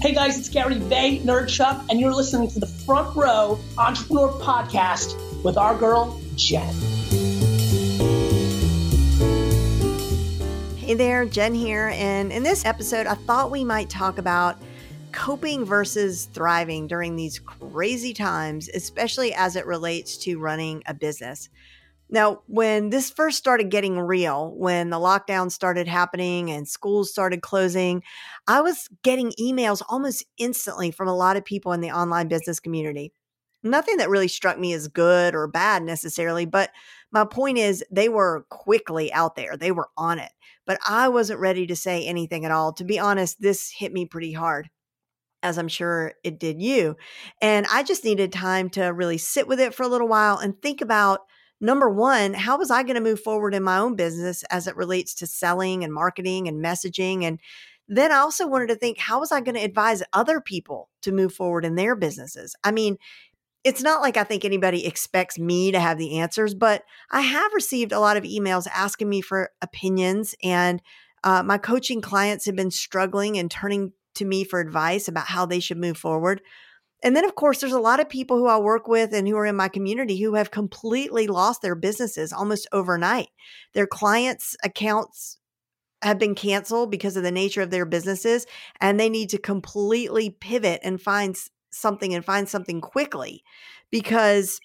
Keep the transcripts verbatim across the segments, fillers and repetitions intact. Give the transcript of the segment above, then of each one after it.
Hey guys, it's Gary Vaynerchuk, and you're listening to the Front Row Entrepreneur Podcast with our girl, Jen. Hey there, Jen here, and in this episode, I thought we might talk about coping versus thriving during these crazy times, especially as it relates to running a business. Now, when this first started getting real, when the lockdown started happening and schools started closing, I was getting emails almost instantly from a lot of people in the online business community. Nothing that really struck me as good or bad necessarily, but my point is they were quickly out there. They were on it, but I wasn't ready to say anything at all. To be honest, this hit me pretty hard, as I'm sure it did you. And I just needed time to really sit with it for a little while and think about, number one, how was I going to move forward in my own business as it relates to selling and marketing and messaging? And then I also wanted to think, how was I going to advise other people to move forward in their businesses? I mean, it's not like I think anybody expects me to have the answers, but I have received a lot of emails asking me for opinions, and uh, my coaching clients have been struggling and turning to me for advice about how they should move forward. And then, of course, there's a lot of people who I work with and who are in my community who have completely lost their businesses almost overnight. Their clients' accounts have been canceled because of the nature of their businesses, and they need to completely pivot and find something and find something quickly, because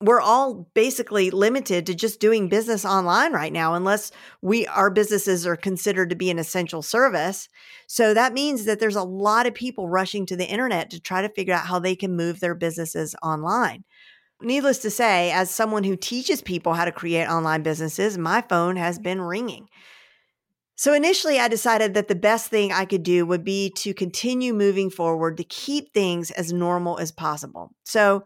we're all basically limited to just doing business online right now, unless we, our businesses are considered to be an essential service. So that means that there's a lot of people rushing to the internet to try to figure out how they can move their businesses online. Needless to say, as someone who teaches people how to create online businesses, my phone has been ringing. So initially, I decided that the best thing I could do would be to continue moving forward to keep things as normal as possible. So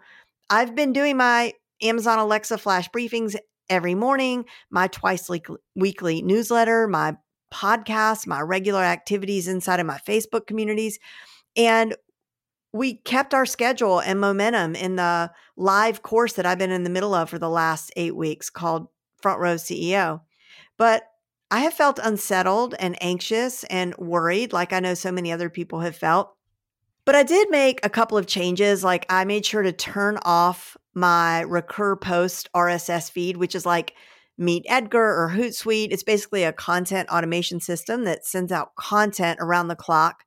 I've been doing my Amazon Alexa flash briefings every morning, my twice weekly newsletter, my podcast, my regular activities inside of my Facebook communities. And we kept our schedule and momentum in the live course that I've been in the middle of for the last eight weeks called Front Row C E O. But I have felt unsettled and anxious and worried, like I know so many other people have felt. But I did make a couple of changes. Like, I made sure to turn off my RecurPost R S S feed, which is like Meet Edgar or Hootsuite. It's basically a content automation system that sends out content around the clock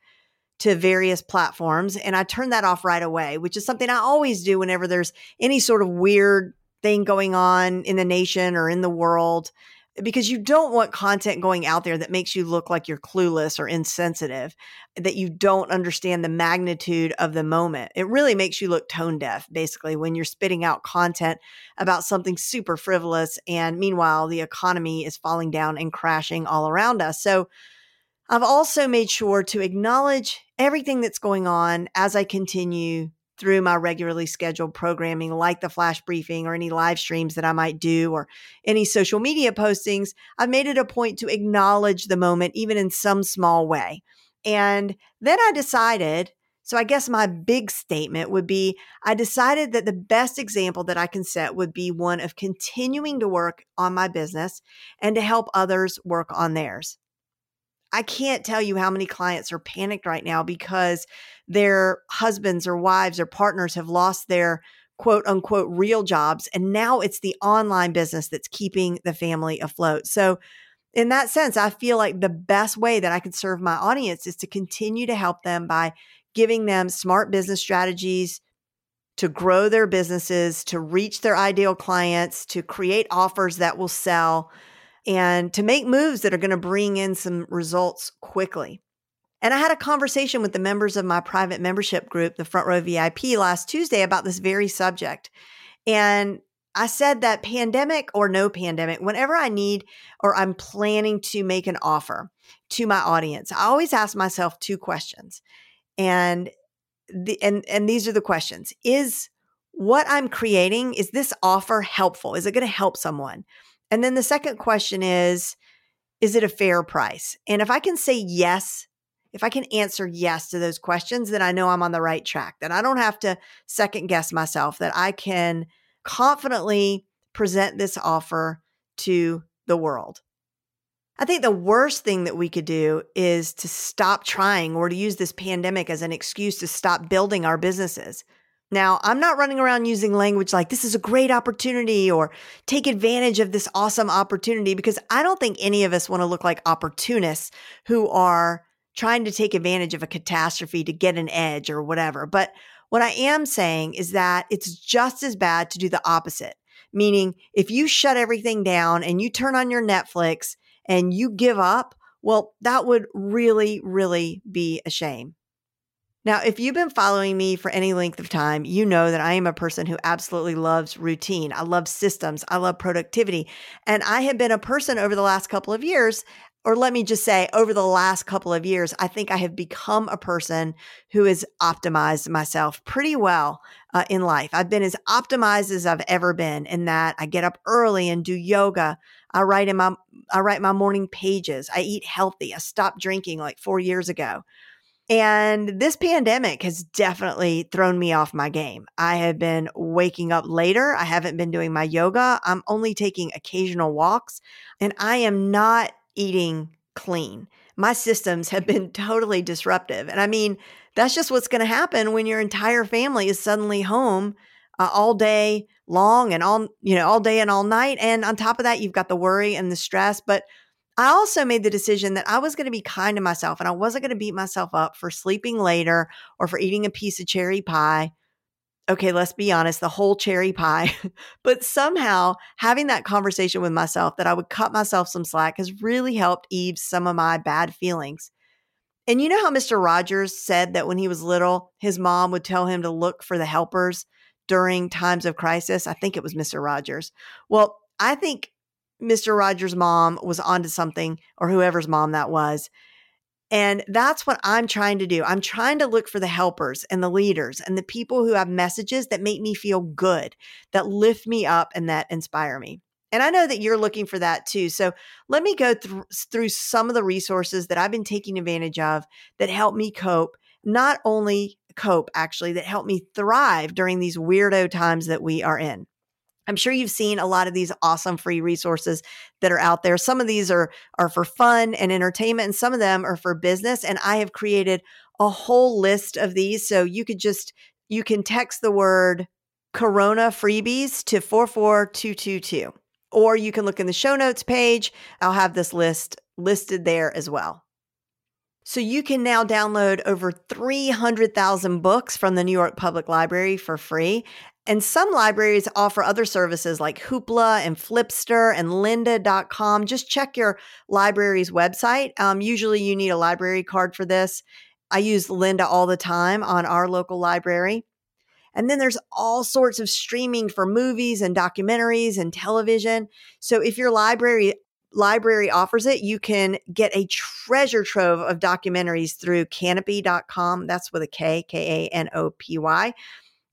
to various platforms. And I turned that off right away, which is something I always do whenever there's any sort of weird thing going on in the nation or in the world, because you don't want content going out there that makes you look like you're clueless or insensitive, that you don't understand the magnitude of the moment. It really makes you look tone deaf, basically, when you're spitting out content about something super frivolous. And meanwhile, the economy is falling down and crashing all around us. So I've also made sure to acknowledge everything that's going on as I continue through my regularly scheduled programming, like the flash briefing or any live streams that I might do or any social media postings. I made it a point to acknowledge the moment, even in some small way. And then I decided, so I guess my big statement would be, I decided that the best example that I can set would be one of continuing to work on my business and to help others work on theirs. I can't tell you how many clients are panicked right now because their husbands or wives or partners have lost their quote unquote real jobs. And now it's the online business that's keeping the family afloat. So in that sense, I feel like the best way that I can serve my audience is to continue to help them by giving them smart business strategies to grow their businesses, to reach their ideal clients, to create offers that will sell, and to make moves that are going to bring in some results quickly. And I had a conversation with the members of my private membership group, the Front Row V I P, last Tuesday about this very subject. And I said that pandemic or no pandemic, whenever I need or I'm planning to make an offer to my audience, I always ask myself two questions. And the, and and these are the questions. Is what I'm creating, is this offer helpful? Is it going to help someone? And then the second question is, is it a fair price? And if I can say yes, if I can answer yes to those questions, then I know I'm on the right track, that I don't have to second guess myself, that I can confidently present this offer to the world. I think the worst thing that we could do is to stop trying or to use this pandemic as an excuse to stop building our businesses. Now, I'm not running around using language like this is a great opportunity or take advantage of this awesome opportunity, because I don't think any of us want to look like opportunists who are trying to take advantage of a catastrophe to get an edge or whatever. But what I am saying is that it's just as bad to do the opposite, meaning if you shut everything down and you turn on your Netflix and you give up, well, that would really, really be a shame. Now, if you've been following me for any length of time, you know that I am a person who absolutely loves routine. I love systems. I love productivity. And I have been a person over the last couple of years, or let me just say over the last couple of years, I think I have become a person who has optimized myself pretty well uh, in life. I've been as optimized as I've ever been in that I get up early and do yoga. I write in my, I write my morning pages. I eat healthy. I stopped drinking like four years ago. And this pandemic has definitely thrown me off my game. I have been waking up later. I haven't been doing my yoga. I'm only taking occasional walks, and I am not eating clean. My systems have been totally disruptive. And I mean, that's just what's going to happen when your entire family is suddenly home uh, all day long and all, you know, all day and all night. And on top of that, you've got the worry and the stress. But I also made the decision that I was going to be kind to myself and I wasn't going to beat myself up for sleeping later or for eating a piece of cherry pie. Okay, let's be honest, the whole cherry pie. But somehow having that conversation with myself that I would cut myself some slack has really helped ease some of my bad feelings. And you know how Mister Rogers said that when he was little, his mom would tell him to look for the helpers during times of crisis? I think it was Mister Rogers. Well, I think Mister Rogers' mom was onto something, or whoever's mom that was. And that's what I'm trying to do. I'm trying to look for the helpers and the leaders and the people who have messages that make me feel good, that lift me up and that inspire me. And I know that you're looking for that too. So let me go th- through some of the resources that I've been taking advantage of that help me cope, not only cope actually, that help me thrive during these weirdo times that we are in. I'm sure you've seen a lot of these awesome free resources that are out there. Some of these are, are for fun and entertainment, and some of them are for business. And I have created a whole list of these. So you could just, you can text the word Corona freebies to four four two two two, or you can look in the show notes page. I'll have this list listed there as well. So you can now download over three hundred thousand books from the New York Public Library for free. And some libraries offer other services like Hoopla and Flipster and Lynda dot com. Just check your library's website. Um, usually you need a library card for this. I use Lynda all the time on our local library. And then there's all sorts of streaming for movies and documentaries and television. So if your library library offers it, you can get a treasure trove of documentaries through Canopy dot com. That's with a K, K A N O P Y.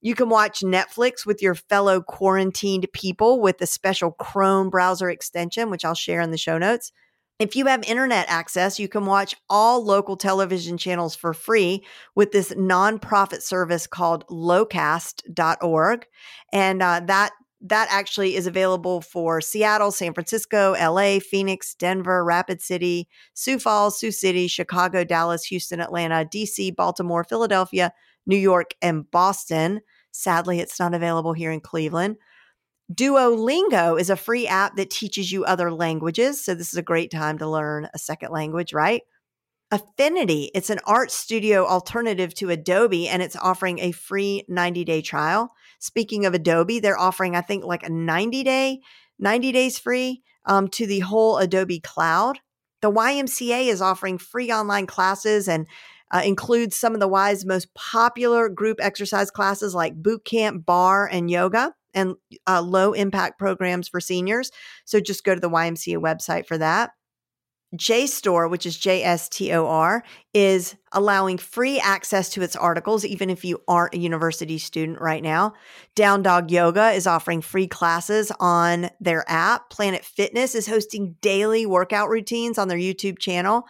You can watch Netflix with your fellow quarantined people with a special Chrome browser extension, which I'll share in the show notes. If you have internet access, you can watch all local television channels for free with this nonprofit service called locast dot org. And uh, that that actually is available for Seattle, San Francisco, L A, Phoenix, Denver, Rapid City, Sioux Falls, Sioux City, Chicago, Dallas, Houston, Atlanta, D C, Baltimore, Philadelphia, New York, and Boston. Sadly, it's not available here in Cleveland. Duolingo is a free app that teaches you other languages. So this is a great time to learn a second language, right? Affinity, it's an art studio alternative to Adobe, and it's offering a free ninety-day trial. Speaking of Adobe, they're offering, I think, like a ninety-day, ninety days free um, to the whole Adobe cloud. The Y M C A is offering free online classes and uh, includes some of the Y's most popular group exercise classes like boot camp, bar, and yoga, and uh, low-impact programs for seniors. So just go to the Y M C A website for that. J STOR, which is J S T O R, is allowing free access to its articles, even if you aren't a university student right now. Down Dog Yoga is offering free classes on their app. Planet Fitness is hosting daily workout routines on their YouTube channel.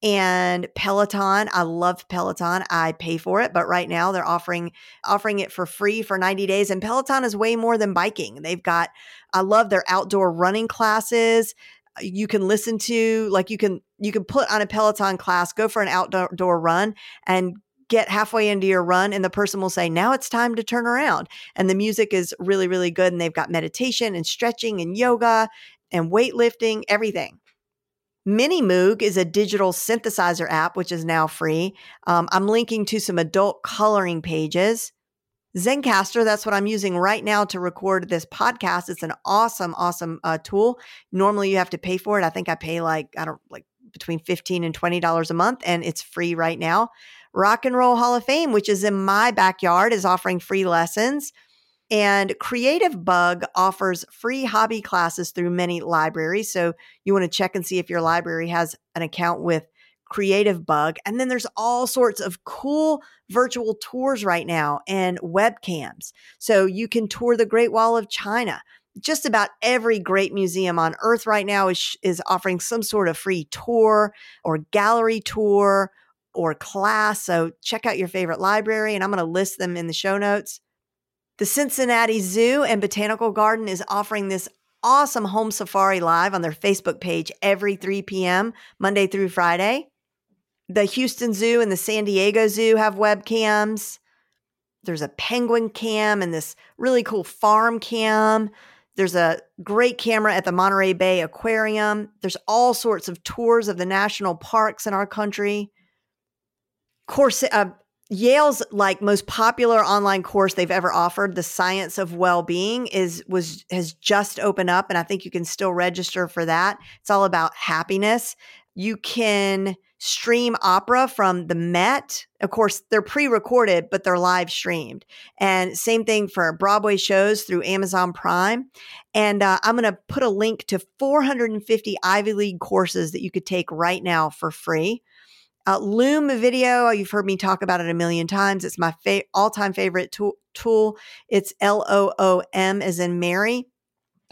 And Peloton, I love Peloton. I pay for it, but right now they're offering offering it for free for ninety days. And Peloton is way more than biking. They've got, I love their outdoor running classes. You can listen to, like you can, you can put on a Peloton class, go for an outdoor run and get halfway into your run. And the person will say, now it's time to turn around. And the music is really, really good. And they've got meditation and stretching and yoga and weightlifting, everything. Minimoog is a digital synthesizer app, which is now free. Um, I'm linking to some adult coloring pages. Zencaster, that's what I'm using right now to record this podcast. It's an awesome, awesome uh, tool. Normally you have to pay for it. I think I pay like, I don't like between fifteen and twenty dollars a month, and it's free right now. Rock and Roll Hall of Fame, which is in my backyard, is offering free lessons. And Creative Bug offers free hobby classes through many libraries. So you want to check and see if your library has an account with Creative Bug. And then there's all sorts of cool virtual tours right now and webcams. So you can tour the Great Wall of China. Just about every great museum on earth right now is, is offering some sort of free tour or gallery tour or class. So check out your favorite library, and I'm going to list them in the show notes. The Cincinnati Zoo and Botanical Garden is offering this awesome home safari live on their Facebook page every three p.m. Monday through Friday. The Houston Zoo and the San Diego Zoo have webcams. There's a penguin cam and this really cool farm cam. There's a great camera at the Monterey Bay Aquarium. There's all sorts of tours of the national parks in our country. Course, uh, Yale's like most popular online course they've ever offered, the Science of Well-Being, is was has just opened up, and I think you can still register for that. It's all about happiness. You can stream opera from the Met. Of course, they're pre-recorded, but they're live streamed. And same thing for Broadway shows through Amazon Prime. And uh, I'm going to put a link to four hundred fifty Ivy League courses that you could take right now for free. Uh, Loom Video, you've heard me talk about it a million times. It's my fa- all-time favorite tool. tool. It's L O O M as in Mary.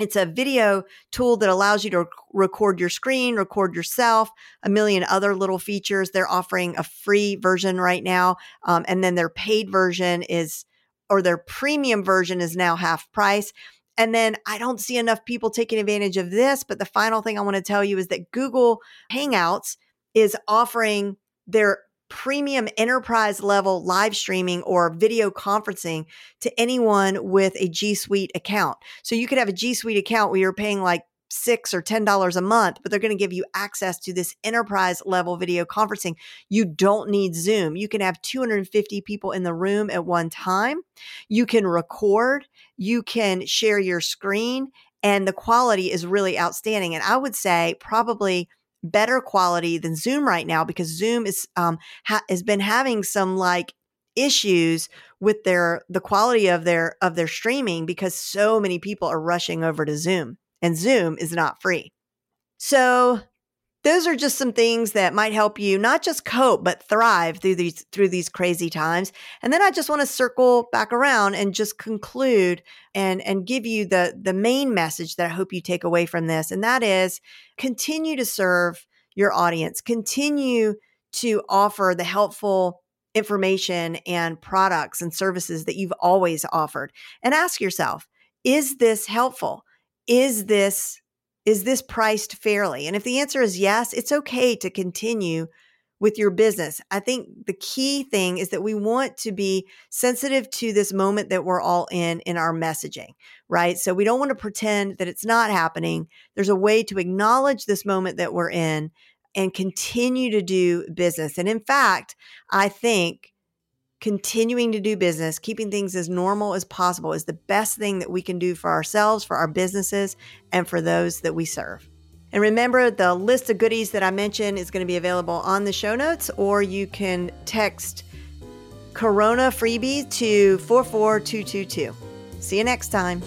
It's a video tool that allows you to rec- record your screen, record yourself, a million other little features. They're offering a free version right now. Um, and then their paid version is, or their premium version is now half price. And then I don't see enough people taking advantage of this. But the final thing I want to tell you is that Google Hangouts is offering their premium enterprise level live streaming or video conferencing to anyone with a G Suite account. So you could have a G Suite account where you're paying like six or ten dollars a month, but they're going to give you access to this enterprise level video conferencing. You don't need Zoom. You can have two hundred fifty people in the room at one time. You can record, you can share your screen, and the quality is really outstanding. And I would say probably better quality than Zoom right now, because Zoom is um ha- has been having some like issues with their the quality of their of their streaming, because so many people are rushing over to Zoom, and Zoom is not free. So those are just some things that might help you not just cope but thrive through these through these crazy times. And then I just want to circle back around and just conclude and and give you the the main message that I hope you take away from this, and that is continue to serve your audience, continue to offer the helpful information and products and services that you've always offered, and ask yourself, is this helpful? Is this Is this priced fairly? And if the answer is yes, it's okay to continue with your business. I think the key thing is that we want to be sensitive to this moment that we're all in, in our messaging, right? So we don't want to pretend that it's not happening. There's a way to acknowledge this moment that we're in and continue to do business. And in fact, I think continuing to do business, keeping things as normal as possible is the best thing that we can do for ourselves, for our businesses, and for those that we serve. And remember, the list of goodies that I mentioned is going to be available on the show notes, or you can text Corona Freebie to four four two two two. See you next time.